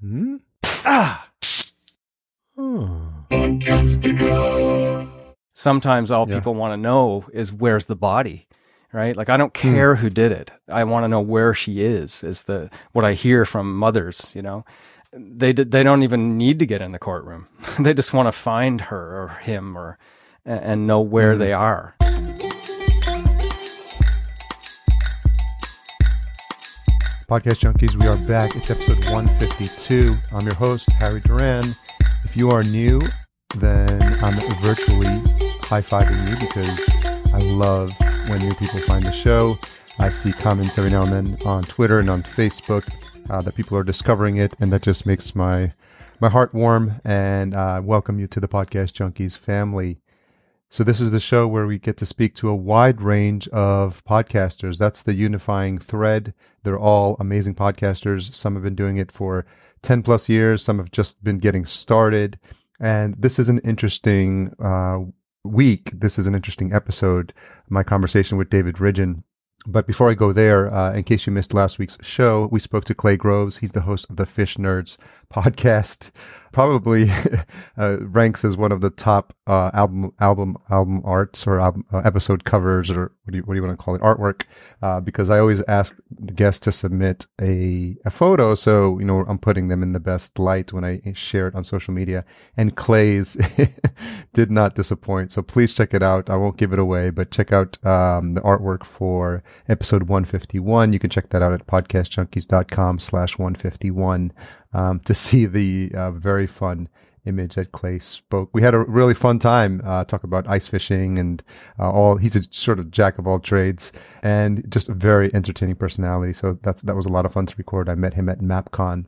Hmm? Ah! Oh. Sometimes all people want to know is where's the body, right? Like, I don't care who did it. I want to know where she is the what I hear from mothers, you know? They don't even need to get in the courtroom. They just want to find her or him or and know where they are. Podcast Junkies, we are back. It's episode 152. I'm your host, Harry Duran. If you are new, then I'm virtually high-fiving you because I love when new people find the show. I see comments every now and then on Twitter and on Facebook that people are discovering it, and that just makes my heart warm, and I welcome you to the Podcast Junkies family. So this is the show where we get to speak to a wide range of podcasters. That's the unifying thread. They're all amazing podcasters. Some have been doing it for 10 plus years. Some have just been getting started. And this is an interesting week. This is an interesting episode, my conversation with David Ridgen. But before I go there, in case you missed last week's show, we spoke to Clay Groves. He's the host of the Fish Nerds podcast. Probably ranks as one of the top album arts or episode covers, or what do you want to call it, artwork? Because I always ask the guests to submit a photo, so you know I'm putting them in the best light when I share it on social media. And Clay's did not disappoint, so please check it out. I won't give it away, but check out the artwork for episode 151. You can check that out at podcastjunkies.com/151. To see the very fun image that Clay spoke. We had a really fun time talk about ice fishing and he's a sort of jack of all trades and just a very entertaining personality. So that was a lot of fun to record. I met him at MapCon.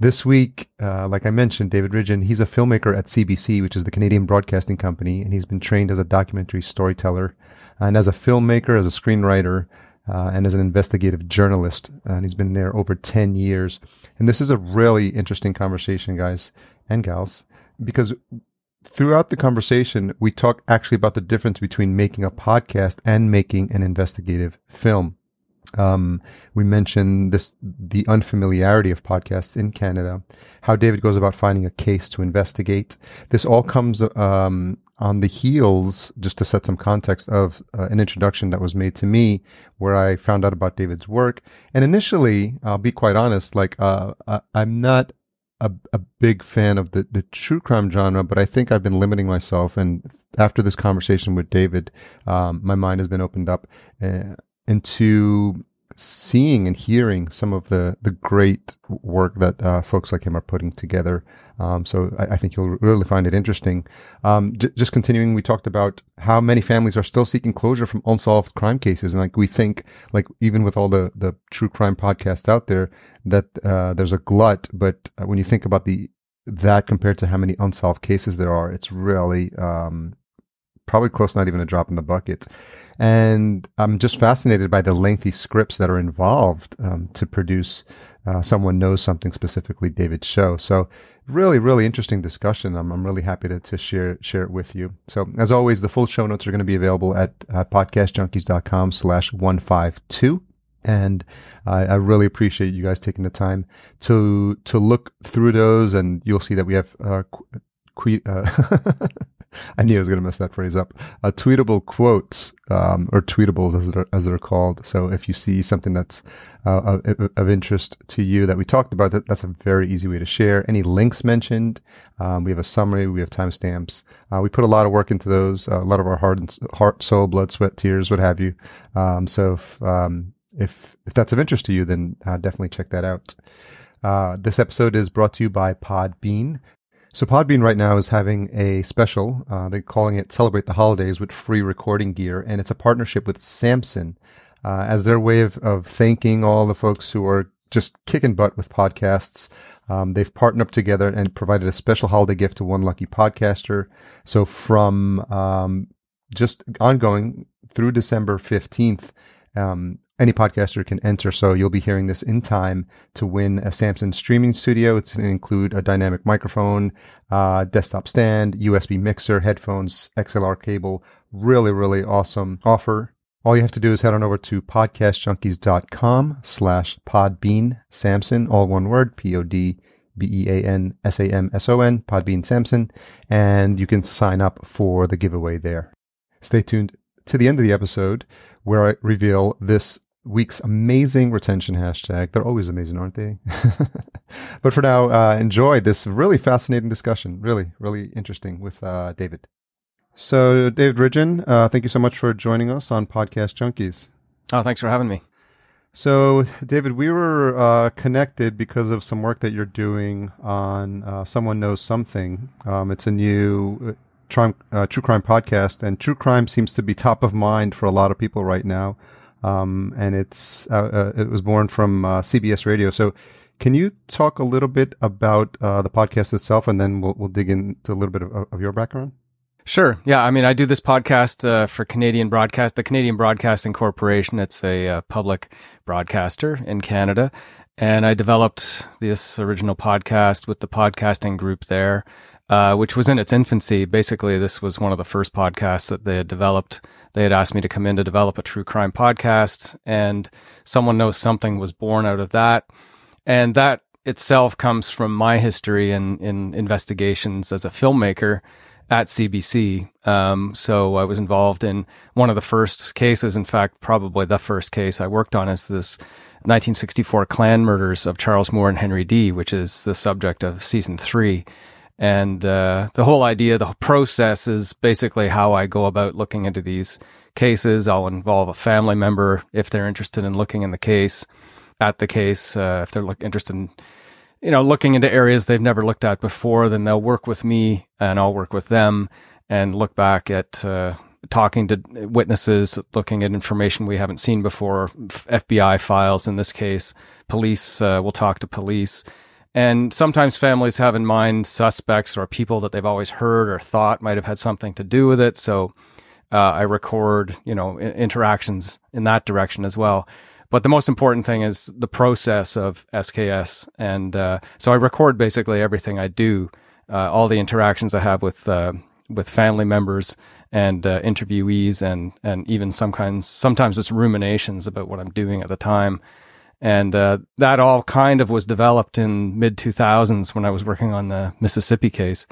This week, like I mentioned, David Ridgen, he's a filmmaker at CBC, which is the Canadian Broadcasting Company, and he's been trained as a documentary storyteller and as a filmmaker, as a screenwriter, and as an investigative journalist, and he's been there over 10 years. And this is a really interesting conversation, guys and gals, because throughout the conversation, we talk actually about the difference between making a podcast and making an investigative film. We mentioned the unfamiliarity of podcasts in Canada, how David goes about finding a case to investigate. This all comes on the heels, just to set some context, of an introduction that was made to me where I found out about David's work. And initially, I'll be quite honest, like I'm not a big fan of the true crime genre, but I think I've been limiting myself. And after this conversation with David, my mind has been opened up into seeing and hearing some of the great work that folks like him are putting together. So I think you'll really find it interesting. Just continuing, we talked about how many families are still seeking closure from unsolved crime cases. And like we think, like even with all the true crime podcasts out there, that there's a glut. But when you think about that compared to how many unsolved cases there are, it's really... probably close, not even a drop in the bucket. And I'm just fascinated by the lengthy scripts that are involved to produce Someone Knows Something, specifically David's show. So really, really interesting discussion. I'm really happy to share it with you. So as always, the full show notes are going to be available at podcastjunkies.com/152. And I really appreciate you guys taking the time to look through those. And you'll see that we have I knew I was going to mess that phrase up. Tweetable quotes, or tweetables as they're called. So if you see something that's of interest to you that we talked about, that's a very easy way to share. Any links mentioned, we have a summary, we have timestamps. We put a lot of work into those, a lot of our heart, soul, blood, sweat, tears, what have you. So if that's of interest to you, then definitely check that out. This episode is brought to you by Podbean. So Podbean right now is having a special, they're calling it Celebrate the Holidays with free recording gear, and it's a partnership with Samson as their way of thanking all the folks who are just kicking butt with podcasts. They've partnered up together and provided a special holiday gift to one lucky podcaster. So from just ongoing through December 15th, any podcaster can enter, so you'll be hearing this in time to win a Samson streaming studio. It's going to include a dynamic microphone, desktop stand, USB mixer, headphones, XLR cable. Really, really awesome offer. All you have to do is head on over to podcastjunkies.com/podbean, Samson, all one word, P-O-D. BEANSAMSON, Podbean Samson, and you can sign up for the giveaway there. Stay tuned to the end of the episode where I reveal this week's amazing retention hashtag. They're always amazing, aren't they? But for now, enjoy this really fascinating discussion. Really, really interesting with David. So, David Ridgen, thank you so much for joining us on Podcast Junkies. Oh, thanks for having me. So, David, we were connected because of some work that you're doing on Someone Knows Something. It's a new true crime podcast, and true crime seems to be top of mind for a lot of people right now. And it's it was born from CBS Radio. So, can you talk a little bit about the podcast itself, and then we'll dig into a little bit of your background? Sure. Yeah. I mean, I do this podcast for the Canadian Broadcasting Corporation. It's a public broadcaster in Canada. And I developed this original podcast with the podcasting group there, which was in its infancy. Basically, this was one of the first podcasts that they had developed. They had asked me to come in to develop a true crime podcast, and Someone Knows Something was born out of that. And that itself comes from my history in investigations as a filmmaker at CBC. So I was involved in one of the first cases, in fact, probably the first case I worked on is this 1964 Klan murders of Charles Moore and Henry Dee, which is the subject of season 3. And the whole idea, the whole process is basically how I go about looking into these cases. I'll involve a family member if they're interested in looking in the case, at the case, if they're interested in looking into areas they've never looked at before, then they'll work with me and I'll work with them and look back at talking to witnesses, looking at information we haven't seen before, FBI files in this case, police, we'll talk to police. And sometimes families have in mind suspects or people that they've always heard or thought might have had something to do with it. So I record, interactions in that direction as well. But the most important thing is the process of SKS. And so I record basically everything I do, all the interactions I have with family members and interviewees and even sometimes it's ruminations about what I'm doing at the time. And that all kind of was developed in mid-2000s when I was working on the Mississippi case.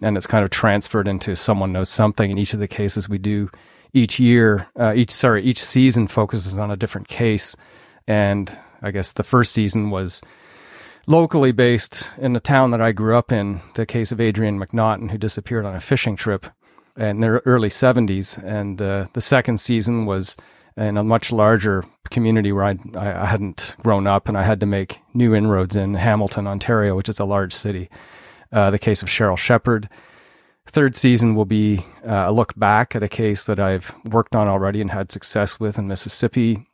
And it's kind of transferred into Someone Knows Something in each of the cases we do. Each year, each season focuses on a different case. And I guess the first season was locally based in the town that I grew up in, the case of Adrian McNaughton, who disappeared on a fishing trip in the early 70s. And the second season was in a much larger community where I hadn't grown up, and I had to make new inroads in Hamilton, Ontario, which is a large city, the case of Cheryl Shepard. Third season will be a look back at a case that I've worked on already and had success with in Mississippi.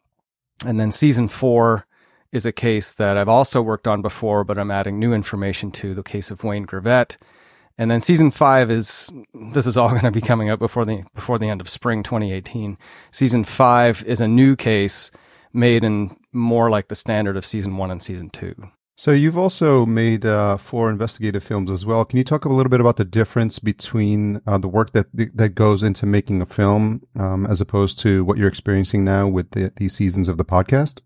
And then season 4 is a case that I've also worked on before, but I'm adding new information to, the case of Wayne Gravett. And then season 5 is all going to be coming up before the end of spring 2018. Season 5 is a new case made in more like the standard of season 1 and season 2. So you've also made 4 investigative films as well. Can you talk a little bit about the difference between the work that goes into making a film as opposed to what you're experiencing now with these seasons of the podcast?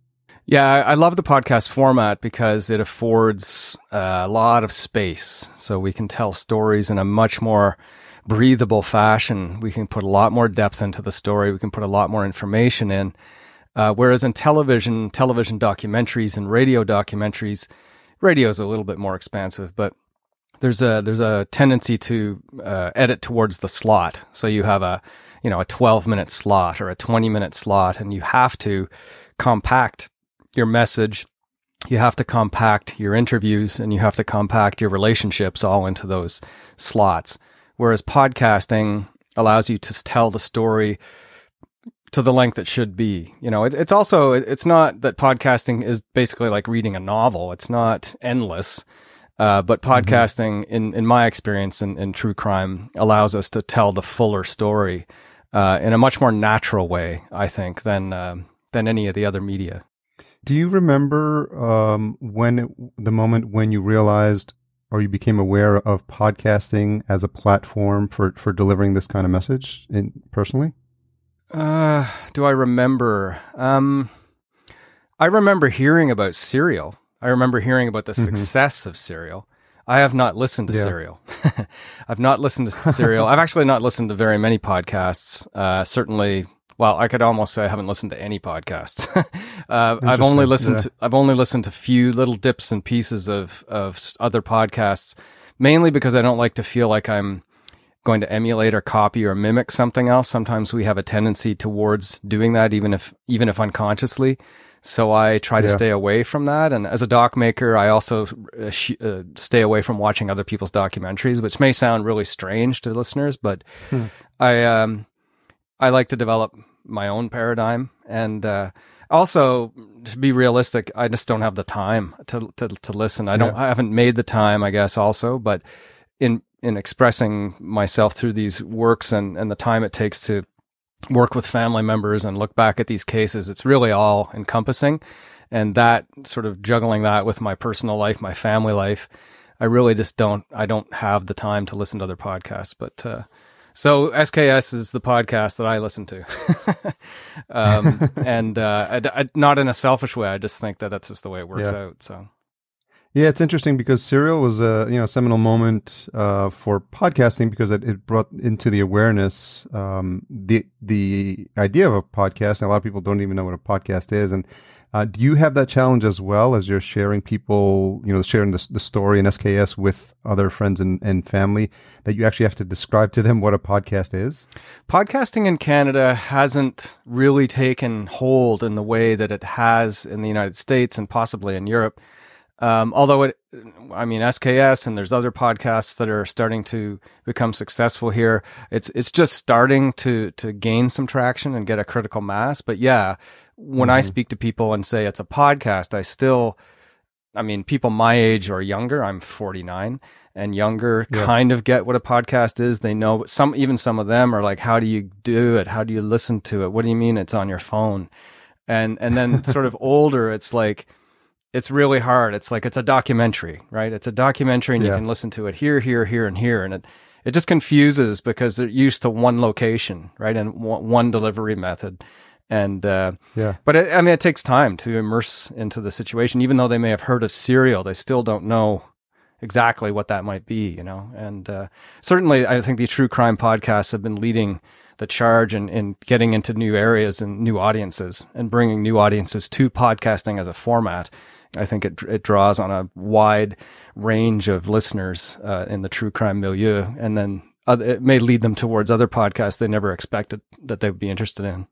Yeah, I love the podcast format because it affords a lot of space. So we can tell stories in a much more breathable fashion. We can put a lot more depth into the story. We can put a lot more information in. Whereas in television documentaries and radio documentaries, radio is a little bit more expansive, but there's a tendency to edit towards the slot. So you have a 12-minute slot or a 20-minute slot, and you have to compact your message, you have to compact your interviews, and you have to compact your relationships all into those slots. Whereas podcasting allows you to tell the story to the length it should be. It's not that podcasting is basically like reading a novel. It's not endless, but podcasting, in my experience in true crime, allows us to tell the fuller story in a much more natural way, I think, than any of the other media. Do you remember the moment when you realized or you became aware of podcasting as a platform for delivering this kind of message personally? Do I remember? I remember hearing about Serial. I remember hearing about the success of Serial. I have not listened to Serial. I've not listened to Serial. I've actually not listened to very many podcasts. Certainly, well, I could almost say I haven't listened to any podcasts. I've only listened to few little dips and pieces of other podcasts, mainly because I don't like to feel like I'm going to emulate or copy or mimic something else. Sometimes we have a tendency towards doing that, even if unconsciously. So I try to stay away from that. And as a doc maker, I also stay away from watching other people's documentaries, which may sound really strange to listeners, but I like to develop my own paradigm. And also, to be realistic, I just don't have the time to listen. I haven't made the time, I guess, also, but in expressing myself through these works and the time it takes to work with family members and look back at these cases, it's really all encompassing. And that sort of juggling that with my personal life, my family life, I really just don't have the time to listen to other podcasts. But so SKS is the podcast that I listen to. And not in a selfish way. I just think that that's just the way it works out. So. Yeah, it's interesting because Serial was a seminal moment for podcasting because it brought into the awareness the idea of a podcast. And a lot of people don't even know what a podcast is. And do you have that challenge as well as you're sharing people, sharing the story in SKS with other friends and family, that you actually have to describe to them what a podcast is? Podcasting in Canada hasn't really taken hold in the way that it has in the United States and possibly in Europe. Although SKS and there's other podcasts that are starting to become successful here. It's just starting to gain some traction and get a critical mass. But when I speak to people and say it's a podcast, people my age or younger, I'm 49 and younger, kind of get what a podcast is. They know, but even some of them are like, how do you do it? How do you listen to it? What do you mean it's on your phone? And then sort of older, it's like, it's really hard. It's like, it's a documentary, right? It's a documentary and you can listen to it here, here, here, and here. And it just confuses because they're used to one location, right? And one delivery method. And, but it takes time to immerse into the situation. Even though they may have heard of Serial, they still don't know exactly what that might be, And certainly I think the true crime podcasts have been leading the charge in getting into new areas and new audiences and bringing new audiences to podcasting as a format. I think it draws on a wide range of listeners in the true crime milieu, and then it may lead them towards other podcasts they never expected that they would be interested in.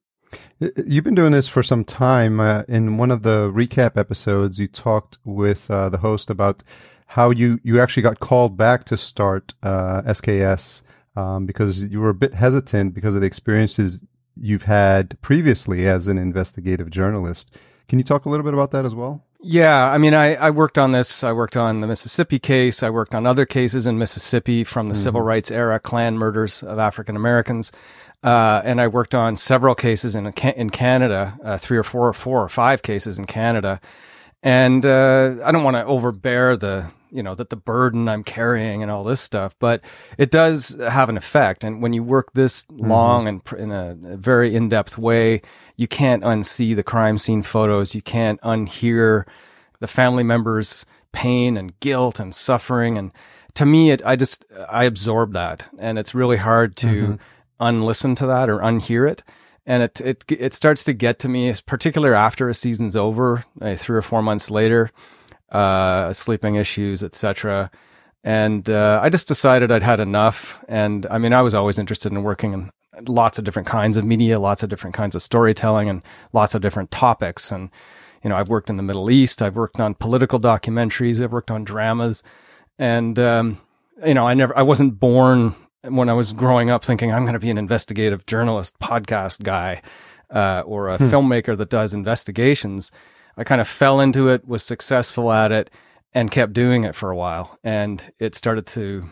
You've been doing this for some time. In one of the recap episodes, you talked with the host about how you actually got called back to start SKS because you were a bit hesitant because of the experiences you've had previously as an investigative journalist. Can you talk a little bit about that as well? Yeah, I worked on this. I worked on the Mississippi case. I worked on other cases in Mississippi from the civil rights era, Klan murders of African Americans. And I worked on several cases in Canada, four or five cases in Canada. And I don't want to overbear the burden I'm carrying and all this stuff, but it does have an effect. And when you work this long and in a very in-depth way, you can't unsee the crime scene photos. You can't unhear the family members' pain and guilt and suffering. And to me, I absorb that. And it's really hard to unlisten to that or unhear it. And it starts to get to me, particularly after a season's over, 3 or 4 months later, sleeping issues, etc. And I just decided I'd had enough. And I was always interested in working in lots of different kinds of media, lots of different kinds of storytelling, and lots of different topics. And I've worked in the Middle East, I've worked on political documentaries, I've worked on dramas, and I wasn't born when I was growing up thinking I'm going to be an investigative journalist, podcast guy, or a filmmaker that does investigations. I kind of fell into it, was successful at it, and kept doing it for a while. And it started to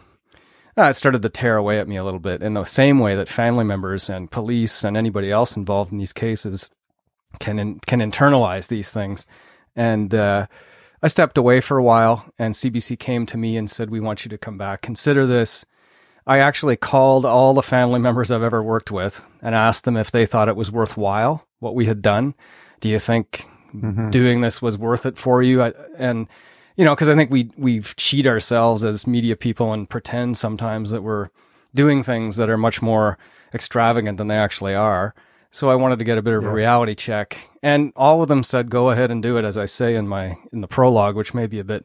tear away at me a little bit, in the same way that family members and police and anybody else involved in these cases can internalize these things. And I stepped away for a while, and CBC came to me and said, "We want you to come back. Consider this." I actually called all the family members I've ever worked with and asked them if they thought it was worthwhile, what we had done. Do you think doing this was worth it for you? I, and you know, because I think we cheat ourselves as media people and pretend sometimes that we're doing things that are much more extravagant than they actually are. So I wanted to get a bit of a reality check, and all of them said, go ahead and do it, as I say in the prologue, which may be a bit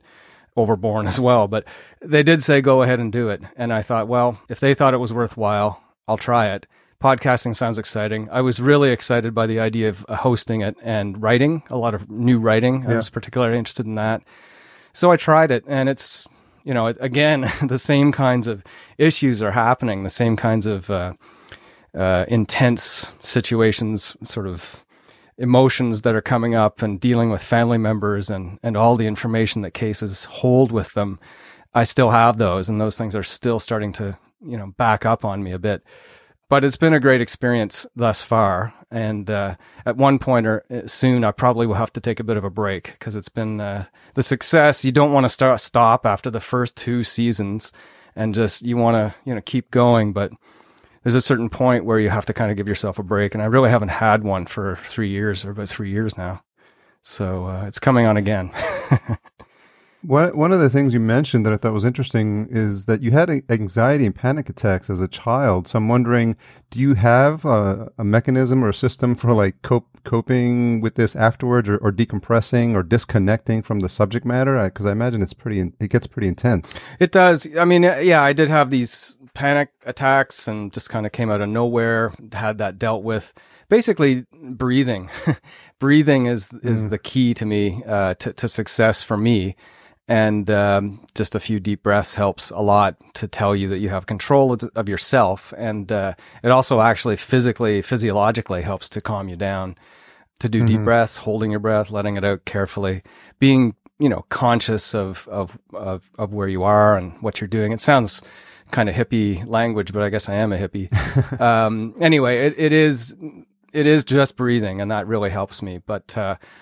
overborne as well, but they did say, go ahead and do it. And I thought, well, if they thought it was worthwhile, I'll try it. Podcasting sounds exciting. I was really excited by the idea of hosting it and writing, a lot of new writing. Yeah. I was particularly interested in that. So I tried it, and it's, you know, again, the same kinds of issues are happening, the same kinds of intense situations, sort of emotions that are coming up, and dealing with family members and all the information that cases hold with them. I still have those, and those things are still starting to, you know, back up on me a bit. But it's been a great experience thus far. And at one point or soon, I probably will have to take a bit of a break, because it's been the success. You don't want to stop after the first two seasons, and just, you want to, you know, keep going, but there's a certain point where you have to kind of give yourself a break. And I really haven't had one for 3 years, or about 3 years now. So it's coming on again. One of the things you mentioned that I thought was interesting is that you had anxiety and panic attacks as a child. So I'm wondering, do you have a mechanism or a system for like coping with this afterwards, or decompressing or disconnecting from the subject matter? Because I imagine it gets pretty intense. It does. I mean, yeah, I did have these panic attacks, and just kind of came out of nowhere, had that dealt with. Basically, breathing. Breathing is the key to me, to success for me. And just a few deep breaths helps a lot to tell you that you have control of yourself. And it also actually physiologically helps to calm you down, to do deep breaths, holding your breath, letting it out carefully, being, you know, conscious of where you are and what you're doing. It sounds kind of hippie language, but I guess I am a hippie. Anyway, it is just breathing, and that really helps me. But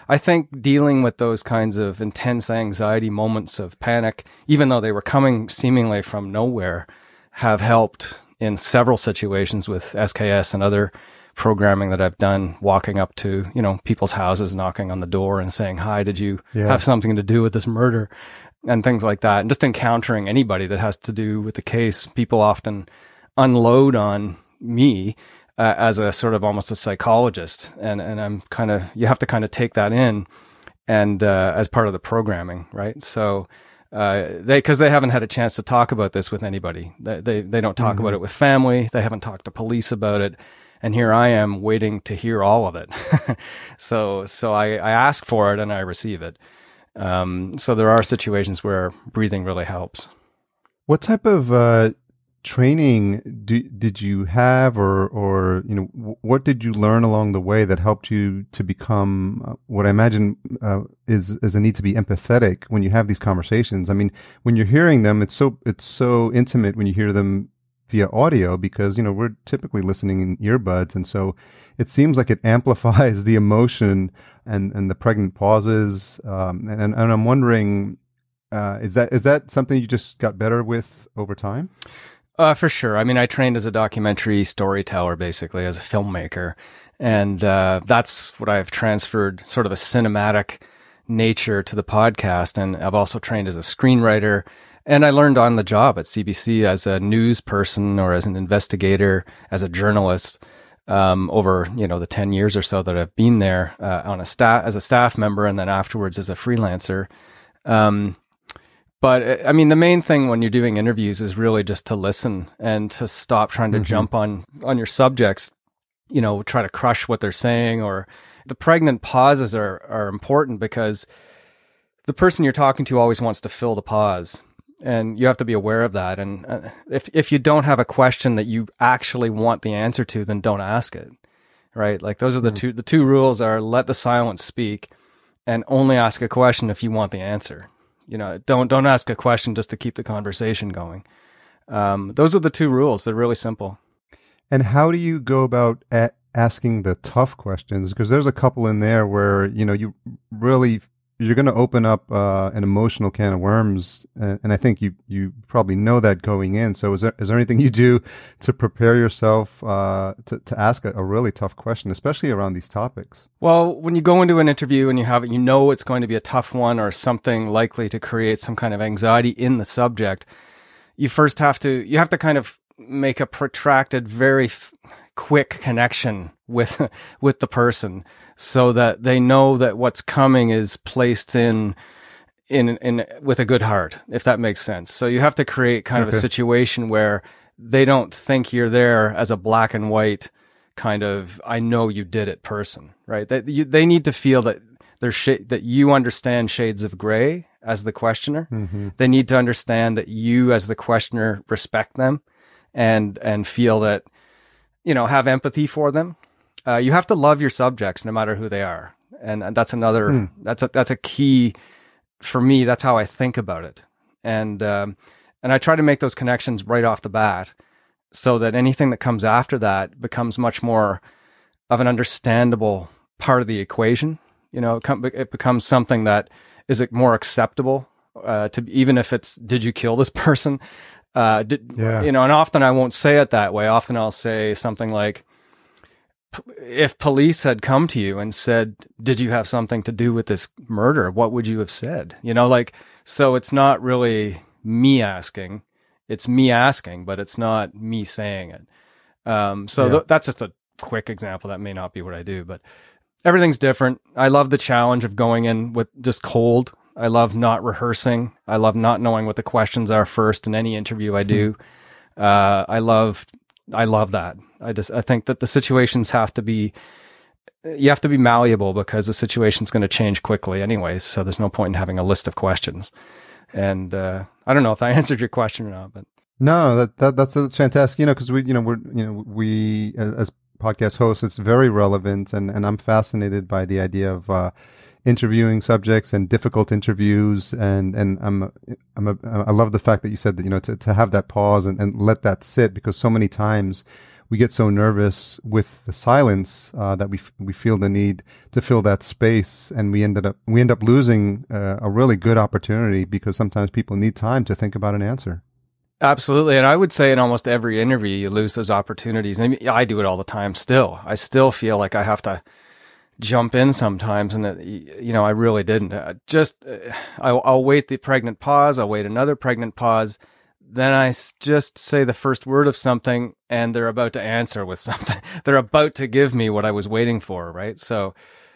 I think dealing with those kinds of intense anxiety moments of panic, even though they were coming seemingly from nowhere, have helped in several situations with SKS and other programming that I've done, walking up to, you know, people's houses, knocking on the door and saying, hi, did you have something to do with this murder? And things like that. And just encountering anybody that has to do with the case. People often unload on me as a sort of almost a psychologist. And I'm kind of, you have to kind of take that in, and as part of the programming, right? So because they haven't had a chance to talk about this with anybody. They don't talk about it with family. They haven't talked to police about it. And here I am waiting to hear all of it. So I ask for it, and I receive it. So there are situations where breathing really helps. What type of training did you have, or you know, what did you learn along the way that helped you to become what I imagine is a need to be empathetic when you have these conversations? I mean, when you're hearing them, it's so intimate when you hear them via audio, because, you know, we're typically listening in earbuds, and so it seems like it amplifies the emotion and the pregnant pauses. And I'm wondering, is that something you just got better with over time? For sure. I mean, I trained as a documentary storyteller, basically, as a filmmaker, and that's what I've transferred, sort of a cinematic nature to the podcast. And I've also trained as a screenwriter. And I learned on the job at CBC as a news person, or as an investigator, as a journalist, over, you know, the 10 years or so that I've been there, as a staff member, and then afterwards as a freelancer. But I mean, the main thing when you're doing interviews is really just to listen, and to stop trying to jump on your subjects, you know, try to crush what they're saying. Or the pregnant pauses are important, because the person you're talking to always wants to fill the pause. And you have to be aware of that. And if you don't have a question that you actually want the answer to, then don't ask it, right? Like, those are the two rules are, let the silence speak, and only ask a question if you want the answer. You know, don't ask a question just to keep the conversation going. Those are the two rules. They're really simple. And how do you go about asking the tough questions? Because there's a couple in there where, you know, you really you're going to open up an emotional can of worms, and I think you probably know that going in. So is there anything you do to prepare yourself to ask a really tough question, especially around these topics? Well, when you go into an interview and you have it, you know it's going to be a tough one or something likely to create some kind of anxiety in the subject. You first have to kind of make a protracted, very quick connection with the person, so that they know that what's coming is placed in with a good heart, if that makes sense. So you have to create kind of a situation where they don't think you're there as a black and white kind of "I know you did it" person, right? They need to feel that there's that you understand shades of gray as the questioner. Mm-hmm. They need to understand that you, as the questioner, respect them and feel that, you know, have empathy for them. You have to love your subjects, no matter who they are, and that's another. That's a key for me. That's how I think about it, and I try to make those connections right off the bat, so that anything that comes after that becomes much more of an understandable part of the equation. You know, it becomes something that is more acceptable to, even if it's, did you kill this person? You know, and often I won't say it that way. Often I'll say something like, if police had come to you and said, "Did you have something to do with this murder?" what would you have said? You know, like, so it's not really me asking, it's me asking, but it's not me saying it. That's just a quick example. That may not be what I do, but everything's different. I love the challenge of going in with just cold. I love not rehearsing. I love not knowing what the questions are first in any interview I do. I love that. I think that the situations you have to be malleable, because the situation's going to change quickly anyways. So there's no point in having a list of questions. And I don't know if I answered your question or not, but no, that's fantastic. You know, because we as podcast hosts, it's very relevant, and I'm fascinated by the idea of interviewing subjects and difficult interviews, and I love the fact that you said that, you know, to have that pause and let that sit, because so many times we get so nervous with the silence that we feel the need to fill that space, and we end up losing a really good opportunity, because sometimes people need time to think about an answer. Absolutely. And I would say in almost every interview you lose those opportunities. And I do it all the time still. I still feel like I have to jump in sometimes, and I really didn't. I'll wait the pregnant pause, I'll wait another pregnant pause, then I just say the first word of something, and they're about to answer with something. They're about to give me what I was waiting for, right? So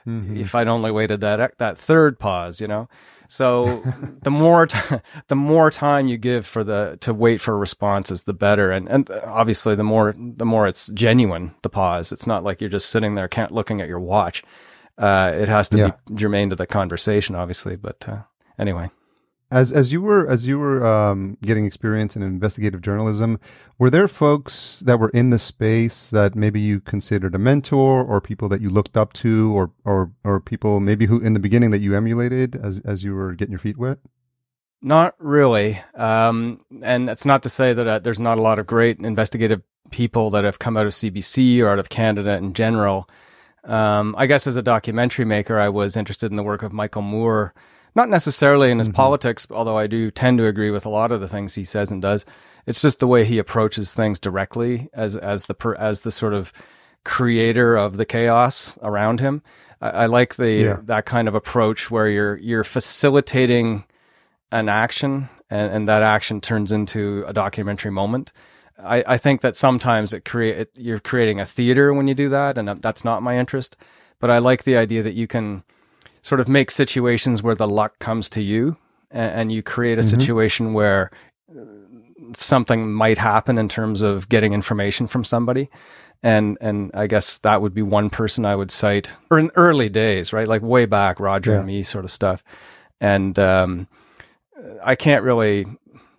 if I'd only waited that third pause, you know. So the more time you give to wait for responses, the better. And obviously the more it's genuine, the pause. It's not like you're just sitting there looking at your watch. It has to be germane to the conversation, obviously. But anyway. As you were getting experience in investigative journalism, were there folks that were in the space that maybe you considered a mentor, or people that you looked up to, or people maybe who in the beginning that you emulated as you were getting your feet wet? Not really. And that's not to say that there's not a lot of great investigative people that have come out of CBC or out of Canada in general. I guess as a documentary maker, I was interested in the work of Michael Moore. Not necessarily in his politics, although I do tend to agree with a lot of the things he says and does. It's just the way he approaches things directly as the sort of creator of the chaos around him. I like that kind of approach where you're facilitating an action, and that action turns into a documentary moment. I think that sometimes you're creating a theater when you do that, and that's not my interest. But I like the idea that you can sort of make situations where the luck comes to you, and you create a situation where something might happen in terms of getting information from somebody. And I guess that would be one person I would cite, or in early days, right? Like way back, Roger and me sort of stuff. And I can't really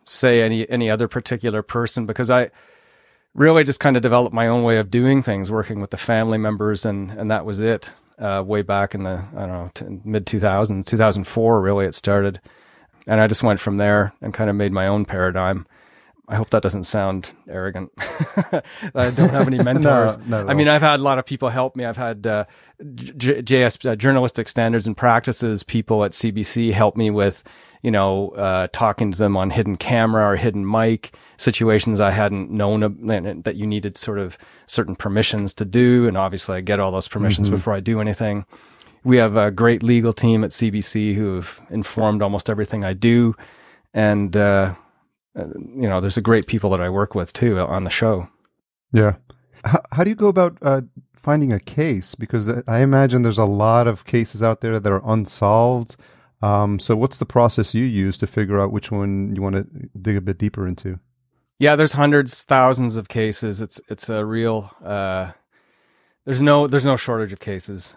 say any other particular person, because I really just kind of developed my own way of doing things, working with the family members, and that was it. Way back in the, I don't know, mid 2000s, 2004, really it started. And I just went from there and kind of made my own paradigm. I hope that doesn't sound arrogant. I don't have any mentors. No, I mean, I've had a lot of people help me. I've had JS journalistic standards and practices people at CBC help me with, you know, talking to them on hidden camera or hidden mic situations I hadn't known that you needed sort of certain permissions to do. And obviously I get all those permissions before I do anything. We have a great legal team at CBC who've informed almost everything I do. And, you know, there's a great people that I work with too on the show. Yeah. How do you go about finding a case? Because I imagine there's a lot of cases out there that are unsolved. So what's the process you use to figure out which one you want to dig a bit deeper into? Yeah, there's hundreds, thousands of cases. It's a real, there's no shortage of cases.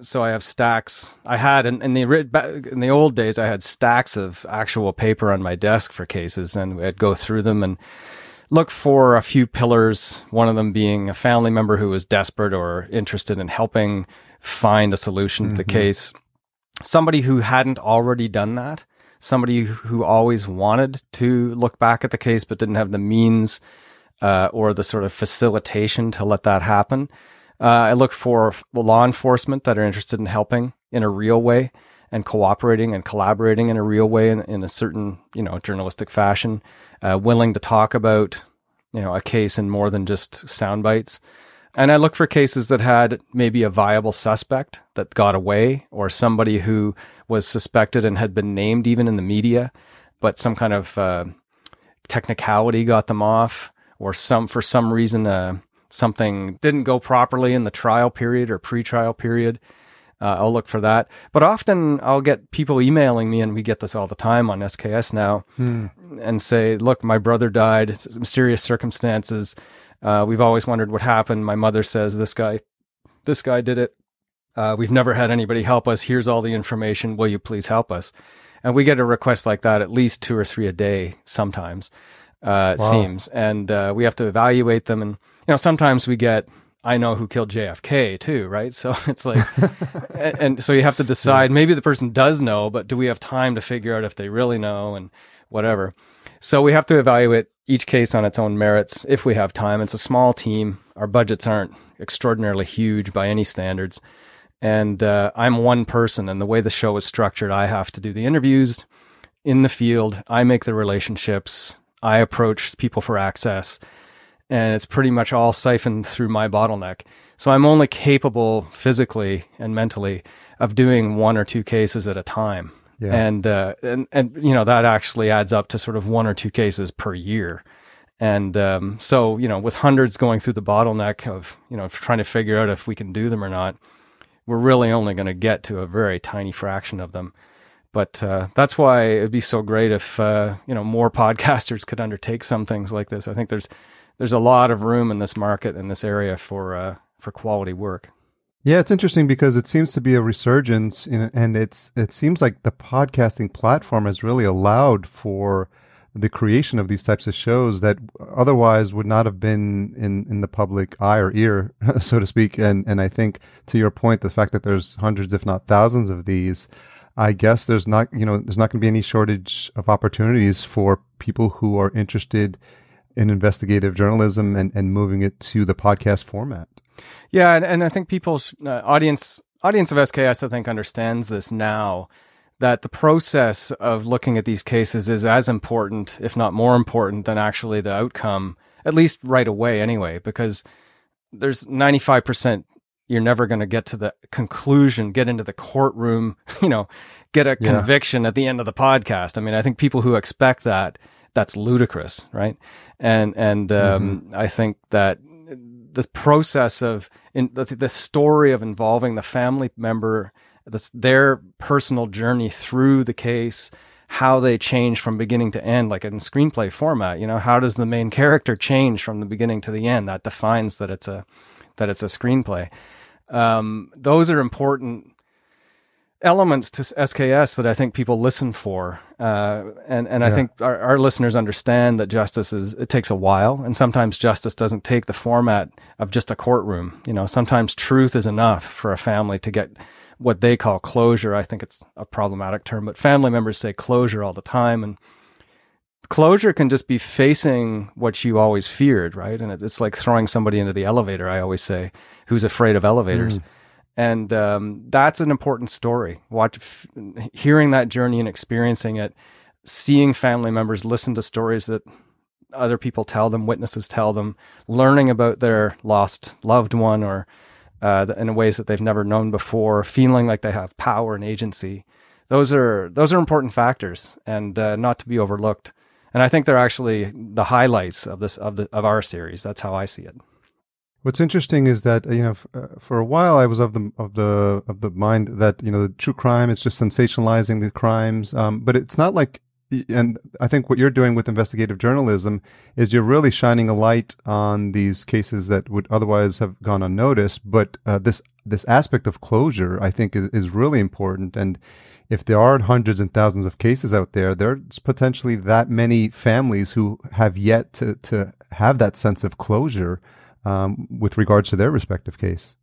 So I have stacks. I had in the old days, I had stacks of actual paper on my desk for cases, and I'd go through them and look for a few pillars. One of them being a family member who was desperate or interested in helping find a solution to the case. Somebody who hadn't already done that, somebody who always wanted to look back at the case but didn't have the means or the sort of facilitation to let that happen. I look for law enforcement that are interested in helping in a real way and cooperating and collaborating in a real way in a certain, you know, journalistic fashion, willing to talk about, you know, a case in more than just sound bites. And I look for cases that had maybe a viable suspect that got away, or somebody who was suspected and had been named even in the media, but some kind of technicality got them off, or for some reason something didn't go properly in the trial period or pre-trial period. I'll look for that. But often I'll get people emailing me, and we get this all the time on SKS now, and say, look, my brother died, mysterious circumstances. We've always wondered what happened. My mother says this guy did it. We've never had anybody help us. Here's all the information. Will you please help us? And we get a request like that at least 2 or 3 a day sometimes, it seems. And we have to evaluate them. And, you know, sometimes we get, I know who killed JFK too, right? So it's like, and so you have to decide, maybe the person does know, but do we have time to figure out if they really know and whatever? So we have to evaluate each case on its own merits if we have time. It's a small team. Our budgets aren't extraordinarily huge by any standards. And I'm one person, and the way the show is structured, I have to do the interviews in the field. I make the relationships. I approach people for access. And it's pretty much all siphoned through my bottleneck. So I'm only capable physically and mentally of doing 1 or 2 cases at a time. Yeah. And you know, that actually adds up to sort of 1 or 2 cases per year. And, so, you know, with hundreds going through the bottleneck of, you know, trying to figure out if we can do them or not, we're really only going to get to a very tiny fraction of them. But, that's why it'd be so great if, you know, more podcasters could undertake some things like this. I think there's a lot of room in this market, in this area for quality work. Yeah, it's interesting because it seems to be a resurgence, and it seems like the podcasting platform has really allowed for the creation of these types of shows that otherwise would not have been in the public eye or ear, so to speak. And I think, to your point, the fact that there's hundreds, if not thousands of these, I guess there's not going to be any shortage of opportunities for people who are interested in investigative journalism and moving it to the podcast format. Yeah, and I think people's audience of SKS, I think, understands this now, that the process of looking at these cases is as important, if not more important, than actually the outcome, at least right away anyway, because there's 95% you're never going to get to the conclusion, get into the courtroom, you know, get a conviction at the end of the podcast. I mean, I think people who expect that's ludicrous, right? I think that the process of the story of involving the family member, their personal journey through the case, how they change from beginning to end, like in screenplay format, you know, how does the main character change from the beginning to the end? That defines that it's a screenplay. Those are important elements to SKS that I think people listen for. I think our listeners understand that justice it takes a while, and sometimes justice doesn't take the format of just a courtroom. You know, sometimes truth is enough for a family to get what they call closure. I think it's a problematic term, but family members say closure all the time. And closure can just be facing what you always feared, right? And it's like throwing somebody into the elevator, I always say, who's afraid of elevators. Mm. And that's an important story. Hearing that journey and experiencing it, seeing family members listen to stories that other people tell them, witnesses tell them, learning about their lost loved one or in ways that they've never known before, feeling like they have power and agency. Those are important factors and not to be overlooked. And I think they're actually the highlights of our series. That's how I see it. What's interesting is that for a while I was of the mind that the true crime is just sensationalizing the crimes, but it's not like. And I think what you're doing with investigative journalism is you're really shining a light on these cases that would otherwise have gone unnoticed. But this aspect of closure, I think, is really important. And if there are hundreds and thousands of cases out there, there's potentially that many families who have yet to have that sense of closure with regards to their respective case.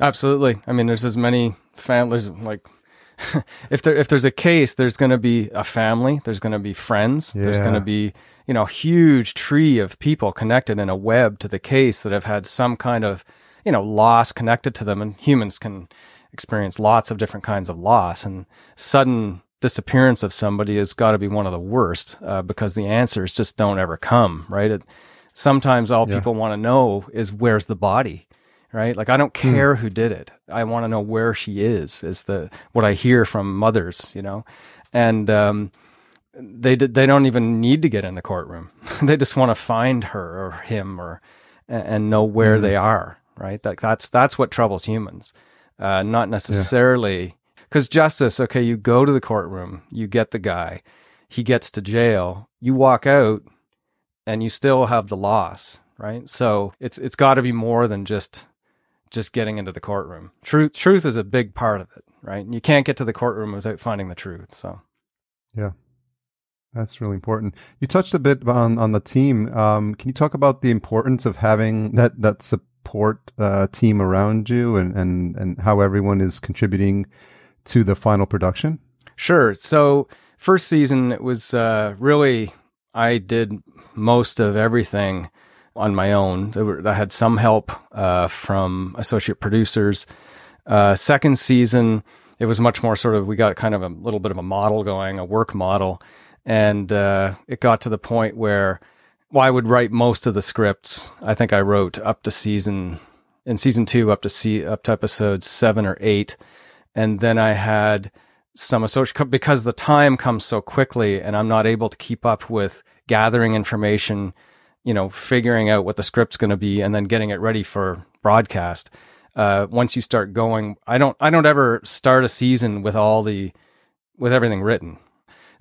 Absolutely. I mean, there's as many families like. If there's a case, there's going to be a family, there's going to be friends, there's going to be, a huge tree of people connected in a web to the case that have had some kind of, loss connected to them. And humans can experience lots of different kinds of loss, and sudden disappearance of somebody has got to be one of the worst because the answers just don't ever come, right? Sometimes all people want to know is where's the body. Right? Like, I don't care who did it. I want to know where she is what I hear from mothers, and they don't even need to get in the courtroom. They just want to find her or him and know where they are. Right. That's what troubles humans. Not necessarily because justice. Okay. You go to the courtroom, you get the guy, he gets to jail, you walk out and you still have the loss. Right. So it's got to be more than just getting into the courtroom. Truth is a big part of it, right? And you can't get to the courtroom without finding the truth. So, yeah, that's really important. You touched a bit on the team. Can you talk about the importance of having that support team around you and how everyone is contributing to the final production? Sure. So first season, it was really, I did most of everything on my own. I had some help from associate producers. Second season, it was much more sort of, we got kind of a little bit of a model going, a work model. And it got to the point where I would write most of the scripts. I think I wrote in season two up to episodes 7 or 8. And then I had some associate, because the time comes so quickly and I'm not able to keep up with gathering information, figuring out what the script's going to be and then getting it ready for broadcast. Once you start going, I don't ever start a season with everything written.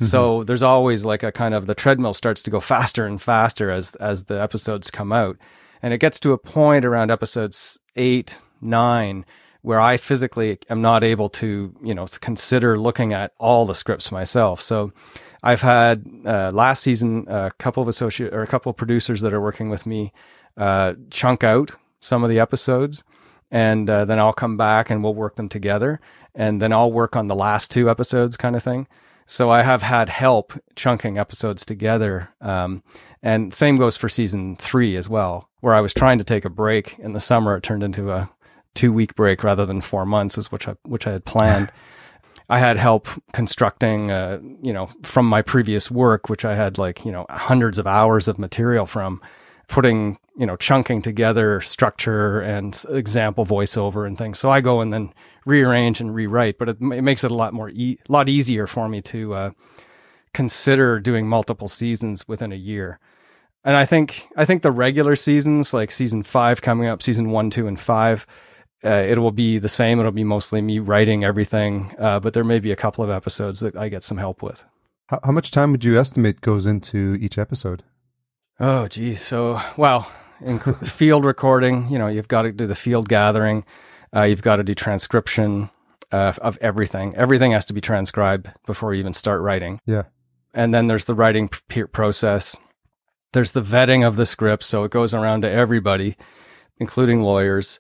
Mm-hmm. So there's always like a kind of, the treadmill starts to go faster and faster as the episodes come out. And it gets to a point around episodes 8, 9, where I physically am not able to, consider looking at all the scripts myself. So I've had last season a couple of producers that are working with me chunk out some of the episodes, and then I'll come back and we'll work them together, and then I'll work on the last 2 episodes, kind of thing. So I have had help chunking episodes together, and same goes for season 3 as well, where I was trying to take a break in the summer. It turned into a 2-week break rather than 4 months, which I had planned. I had help constructing, from my previous work, which I had hundreds of hours of material from, putting, chunking together structure and example voiceover and things. So I go and then rearrange and rewrite, but it makes it a lot more, lot easier for me to consider doing multiple seasons within a year. And I think the regular seasons, like season 5 coming up, season 1, 2, and 5. It will be the same. It'll be mostly me writing everything, but there may be a couple of episodes that I get some help with. How much time would you estimate goes into each episode? Oh, geez. So, field recording, you've got to do the field gathering. You've got to do transcription of everything. Everything has to be transcribed before you even start writing. Yeah. And then there's the writing process. There's the vetting of the script. So it goes around to everybody, including lawyers.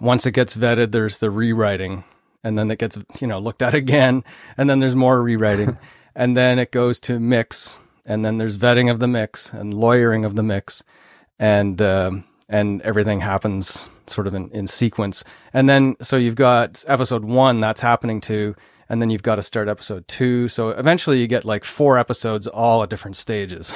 Once it gets vetted, there's the rewriting, and then it gets, looked at again, and then there's more rewriting, and then it goes to mix, and then there's vetting of the mix and lawyering of the mix, and everything happens sort of in sequence. And then, so you've got episode 1 that's happening to, and then you've got to start episode 2. So eventually you get like 4 episodes all at different stages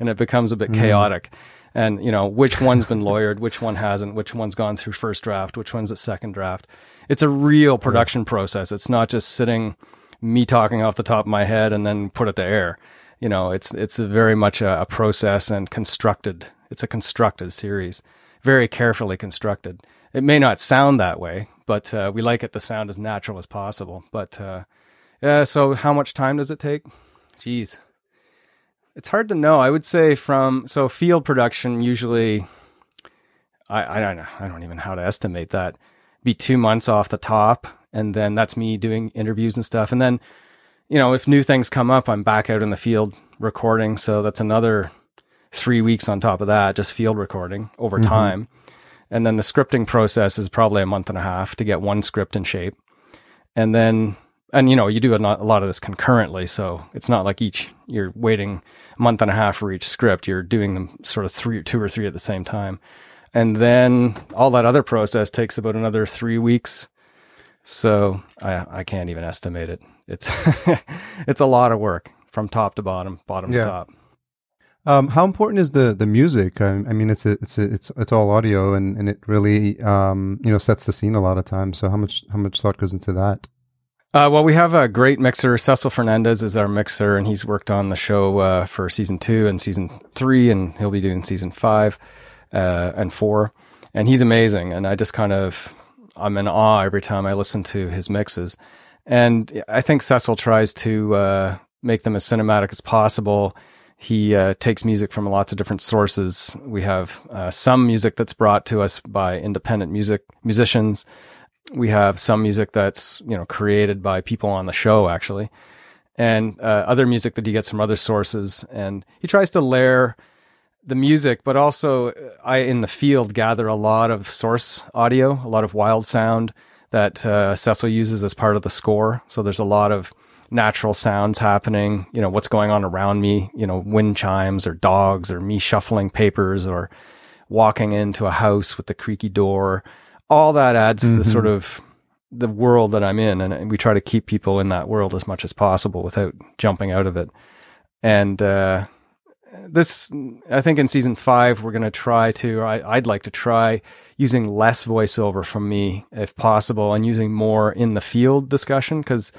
and it becomes a bit chaotic. And, you know, which one's been lawyered, which one hasn't, which one's gone through first draft, which one's at second draft. It's a real production process. It's not just sitting, me talking off the top of my head and then put it to air. You know, it's a very much a process and constructed. It's a constructed series, very carefully constructed. It may not sound that way, but we like it to sound as natural as possible. But yeah, so how much time does it take? Jeez. It's hard to know. I would say from, so field production usually, I don't know. I don't even know how to estimate that. Be 2 months off the top. And then that's me doing interviews and stuff. And then, you know, if new things come up, I'm back out in the field recording. So that's another 3 weeks on top of that, just field recording over time. And then the scripting process is probably a month and a half to get one script in shape. And then, and you know, you do a lot of this concurrently, so it's not like you're waiting a month and a half for each script. You're doing them sort of two or three at the same time. And then all that other process takes about another 3 weeks. So I can't even estimate it. It's, it's a lot of work from top to bottom, bottom to top. How important is the music? I mean, it's all audio and it really, you know, sets the scene a lot of times. So how much thought goes into that? Well, we have a great mixer. Cecil Fernandez is our mixer, and he's worked on the show for season 2 and season 3, and he'll be doing season 5 and 4. And he's amazing. And I just kind of, I'm in awe every time I listen to his mixes. And I think Cecil tries to make them as cinematic as possible. He takes music from lots of different sources. We have some music that's brought to us by independent musicians. We have some music that's, you know, created by people on the show, actually, and other music that he gets from other sources. And he tries to layer the music, but also I, in the field, gather a lot of source audio, a lot of wild sound that Cecil uses as part of the score. So there's a lot of natural sounds happening, you know, what's going on around me, you know, wind chimes or dogs or me shuffling papers or walking into a house with the creaky door. All that adds to the sort of the world that I'm in, and we try to keep people in that world as much as possible without jumping out of it. And this, I think in season 5, we're going to try to, I'd like to try using less voiceover from me if possible and using more in the field discussion, because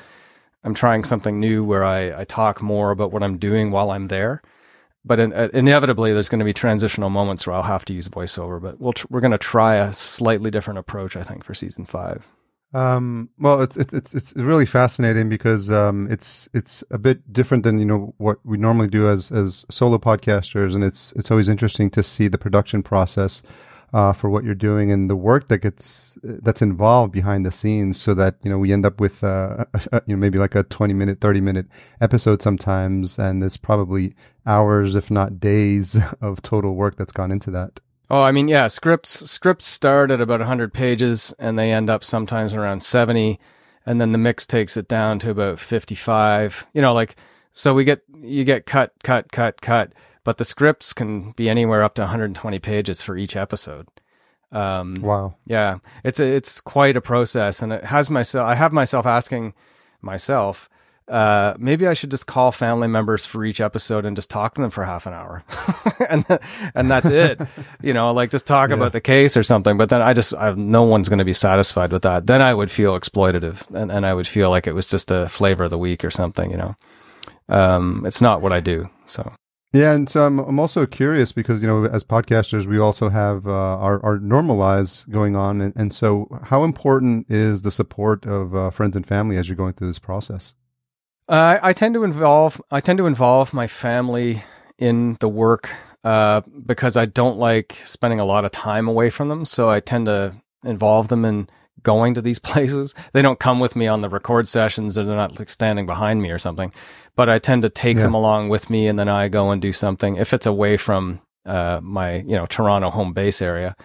I'm trying something new where I talk more about what I'm doing while I'm there. But inevitably, there's going to be transitional moments where I'll have to use voiceover. But we're going to try a slightly different approach, I think, for season 5. Well, it's really fascinating because it's a bit different than, you know, what we normally do as solo podcasters, and it's always interesting to see the production process for what you're doing and the work that's involved behind the scenes, so that, you know, we end up with you know, maybe like a 20-minute, 30-minute episode sometimes, and there's probably hours, if not days, of total work that's gone into that. Oh, I mean, yeah, scripts start at about 100 pages, and they end up sometimes around 70, and then the mix takes it down to about 55. You know, like, so you get cut. But the scripts can be anywhere up to 120 pages for each episode. Wow. Yeah. It's quite a process, and it has I have myself asking myself, maybe I should just call family members for each episode and just talk to them for half an hour and that's it, you know, like just talk about the case or something. But then no one's going to be satisfied with that. Then I would feel exploitative, and I would feel like it was just a flavor of the week or something, you know. It's not what I do. So. Yeah, and so I'm also curious because, you know, as podcasters, we also have our normal lives going on. And so how important is the support of friends and family as you're going through this process? I tend to involve my family in the work because I don't like spending a lot of time away from them. So I tend to involve them in going to these places. They don't come with me on the record sessions, and they're not like standing behind me or something, but I tend to take them along with me, and then I go and do something if it's away from my, you know, Toronto home base area.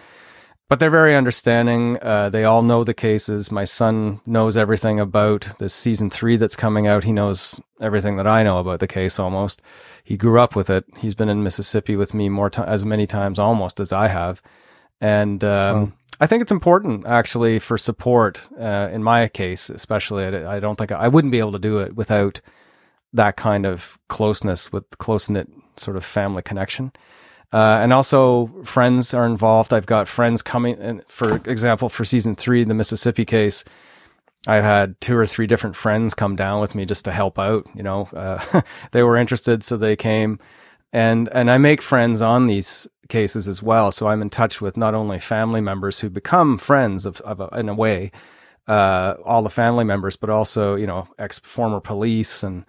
But they're very understanding. They all know the cases. My son knows everything about this season 3 that's coming out. He knows everything that I know about the case almost. He grew up with it. He's been in Mississippi with me as many times almost as I have. And I think it's important actually for support in my case, especially. I don't think I wouldn't be able to do it without that kind of closeness with close-knit sort of family connection. And also friends are involved. I've got friends coming in, for example, for season 3, the Mississippi case, I've had 2 or 3 different friends come down with me just to help out, you know, they were interested. So they came and I make friends on these cases as well. So I'm in touch with not only family members who become friends in a way, all the family members, but also, you know, former police and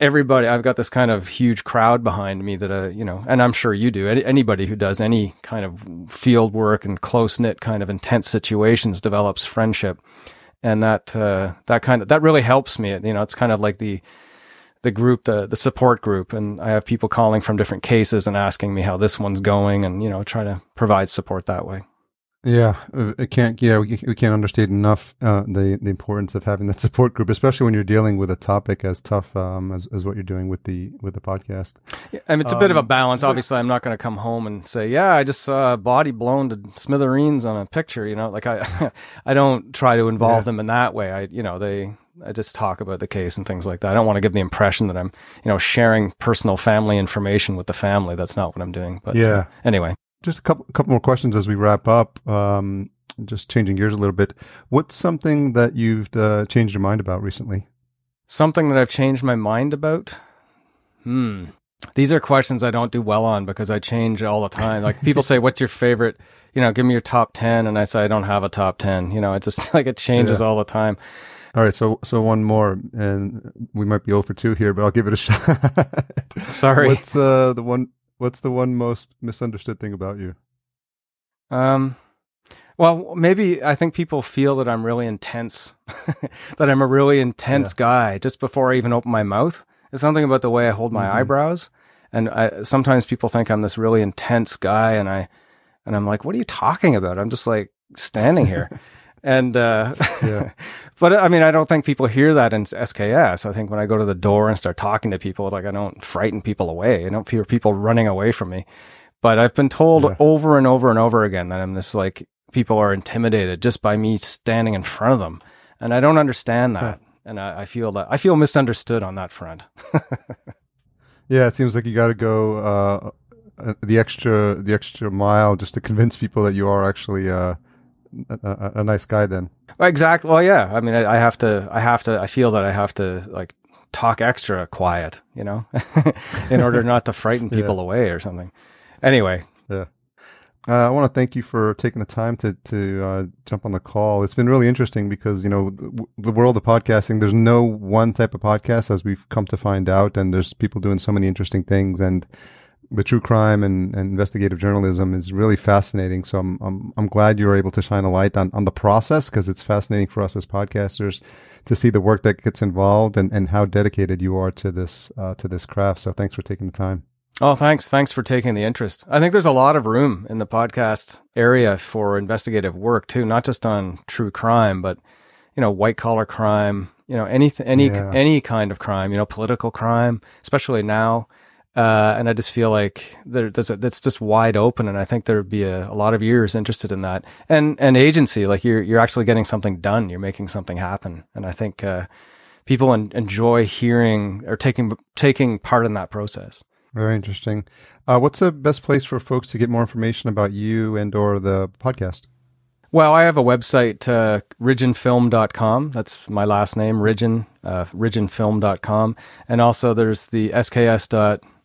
everybody. I've got this kind of huge crowd behind me that, you know, and I'm sure you do. Anybody who does any kind of field work and close-knit kind of intense situations develops friendship. And that really helps me. You know, it's kind of like the group, the support group. And I have people calling from different cases and asking me how this one's going and, you know, trying to provide support that way. Yeah, we can't understate enough the importance of having that support group, especially when you're dealing with a topic as tough as what you're doing with the podcast. Yeah, I mean, it's a bit of a balance. Obviously, I'm not going to come home and say, "Yeah, I just saw a body blown to smithereens on a picture." You know, like I don't try to involve them in that way. I just talk about the case and things like that. I don't want to give the impression that I'm, you know, sharing personal family information with the family. That's not what I'm doing. But anyway. Just a couple more questions as we wrap up. Just changing gears a little bit. What's something that you've changed your mind about recently? Something that I've changed my mind about? These are questions I don't do well on because I change all the time. Like people say, what's your favorite? You know, give me your top 10. And I say, I don't have a top 10. You know, it just like it changes all the time. All right, so one more, and we might be 0 for 2 here, but I'll give it a shot. Sorry. What's the one most misunderstood thing about you? Well, maybe I think people feel that I'm really intense, that I'm a really intense guy just before I even open my mouth. It's something about the way I hold my eyebrows. And sometimes people think I'm this really intense guy and I'm like, what are you talking about? I'm just like standing here. And, but I mean, I don't think people hear that in SKS. I think when I go to the door and start talking to people, like I don't frighten people away. I don't hear people running away from me, but I've been told over and over and over again that I'm this, like, people are intimidated just by me standing in front of them. And I don't understand that. And I feel misunderstood on that front. Yeah. It seems like you got to go, the extra mile just to convince people that you are actually, a nice guy then. Exactly. Well, yeah. I mean, I feel that I have to like talk extra quiet, you know, in order not to frighten people away or something. Anyway. Yeah. I want to thank you for taking the time to jump on the call. It's been really interesting because, you know, the world of podcasting, there's no one type of podcast, as we've come to find out. And there's people doing so many interesting things, and the true crime and investigative journalism is really fascinating. So I'm glad you were able to shine a light on the process, because it's fascinating for us as podcasters to see the work that gets involved and how dedicated you are to this craft. So thanks for taking the time. Oh, thanks. Thanks for taking the interest. I think there's a lot of room in the podcast area for investigative work too, not just on true crime, but, you know, white collar crime, you know, any kind of crime, you know, political crime, especially now. And I just feel like that's just wide open, and I think there'd be a lot of ears interested in that. And agency, like you're actually getting something done, you're making something happen, and I think people enjoy hearing or taking part in that process. Very interesting. What's the best place for folks to get more information about you and or the podcast? Well, I have a website, ridgenfilm.com. That's my last name, Ridgen, ridgenfilm.com, and also there's the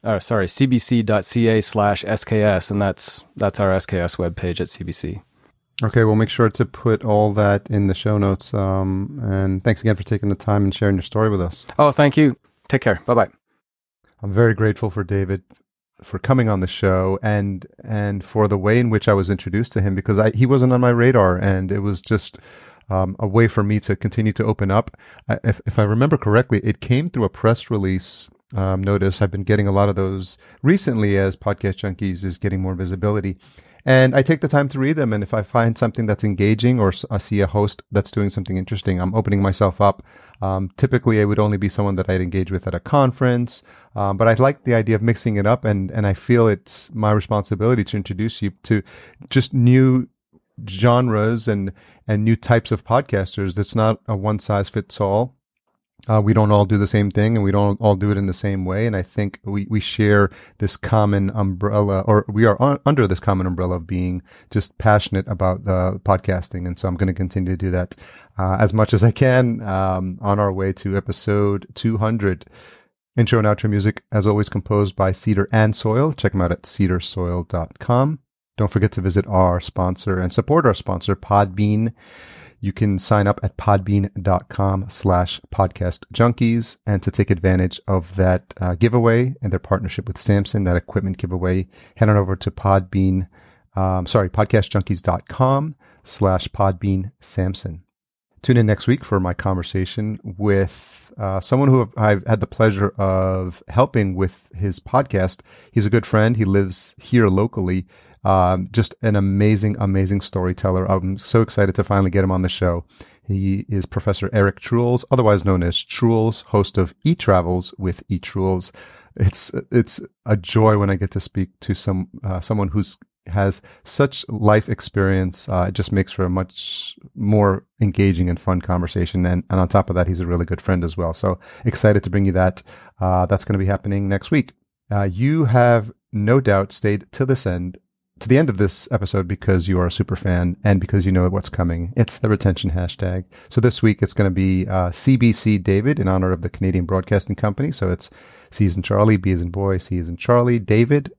cbc.ca/SKS, and that's our SKS webpage at CBC. Okay, we'll make sure to put all that in the show notes. And thanks again for taking the time and sharing your story with us. Oh, thank you. Take care. Bye-bye. I'm very grateful for David for coming on the show and for the way in which I was introduced to him, because he wasn't on my radar, and it was just a way for me to continue to open up. If I remember correctly, it came through a press release notice. I've been getting a lot of those recently as Podcast Junkies is getting more visibility. And I take the time to read them. And if I find something that's engaging or I see a host that's doing something interesting, I'm opening myself up. Typically, it would only be someone that I'd engage with at a conference. But I like the idea of mixing it up. And I feel it's my responsibility to introduce you to just new genres and new types of podcasters. That's not a one-size-fits-all. We don't all do the same thing, and we don't all do it in the same way. And I think we share this common umbrella, or we are under this common umbrella of being just passionate about podcasting. And so I'm going to continue to do that as much as I can on our way to episode 200. Intro and outro music, as always, composed by Cedar and Soil. Check them out at cedarsoil.com. Don't forget to visit our sponsor and support our sponsor, Podbean. You can sign up at podbean.com/podcastjunkies. And to take advantage of that giveaway and their partnership with Samson, that equipment giveaway, head on over to podcastjunkies.com/podbeansamson. Tune in next week for my conversation with someone who I've had the pleasure of helping with his podcast. He's a good friend. He lives here locally. Just an amazing, amazing storyteller. I'm so excited to finally get him on the show. He is Professor Eric Trules, otherwise known as Trules, host of eTravels with eTruels. It's a joy when I get to speak to someone who's has such life experience. It just makes for a much more engaging and fun conversation. And on top of that, he's a really good friend as well. So excited to bring you that. That's going to be happening next week. You have no doubt stayed to the end of this episode because you are a super fan and because you know what's coming. It's the retention hashtag. So this week it's going to be CBC David in honor of the Canadian Broadcasting Company. So it's C as in Charlie, B as in boy, C as in Charlie, David.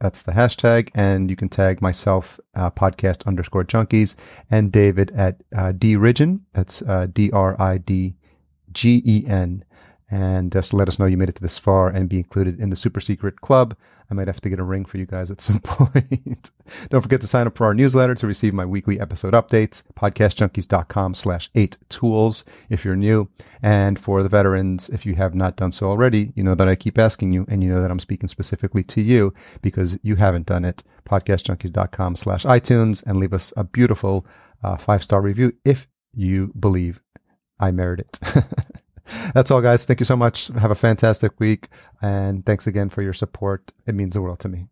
That's the hashtag. And you can tag myself, podcast_junkies, and David at DRidgen. That's DRIDGEN. And just let us know you made it to this far and be included in the super secret club. I might have to get a ring for you guys at some point. Don't forget to sign up for our newsletter to receive my weekly episode updates, podcastjunkies.com/8tools if you're new. And for the veterans, if you have not done so already, you know that I keep asking you and you know that I'm speaking specifically to you because you haven't done it, podcastjunkies.com/iTunes, and leave us a beautiful 5-star review if you believe I merit it. That's all, guys. Thank you so much. Have a fantastic week. And thanks again for your support. It means the world to me.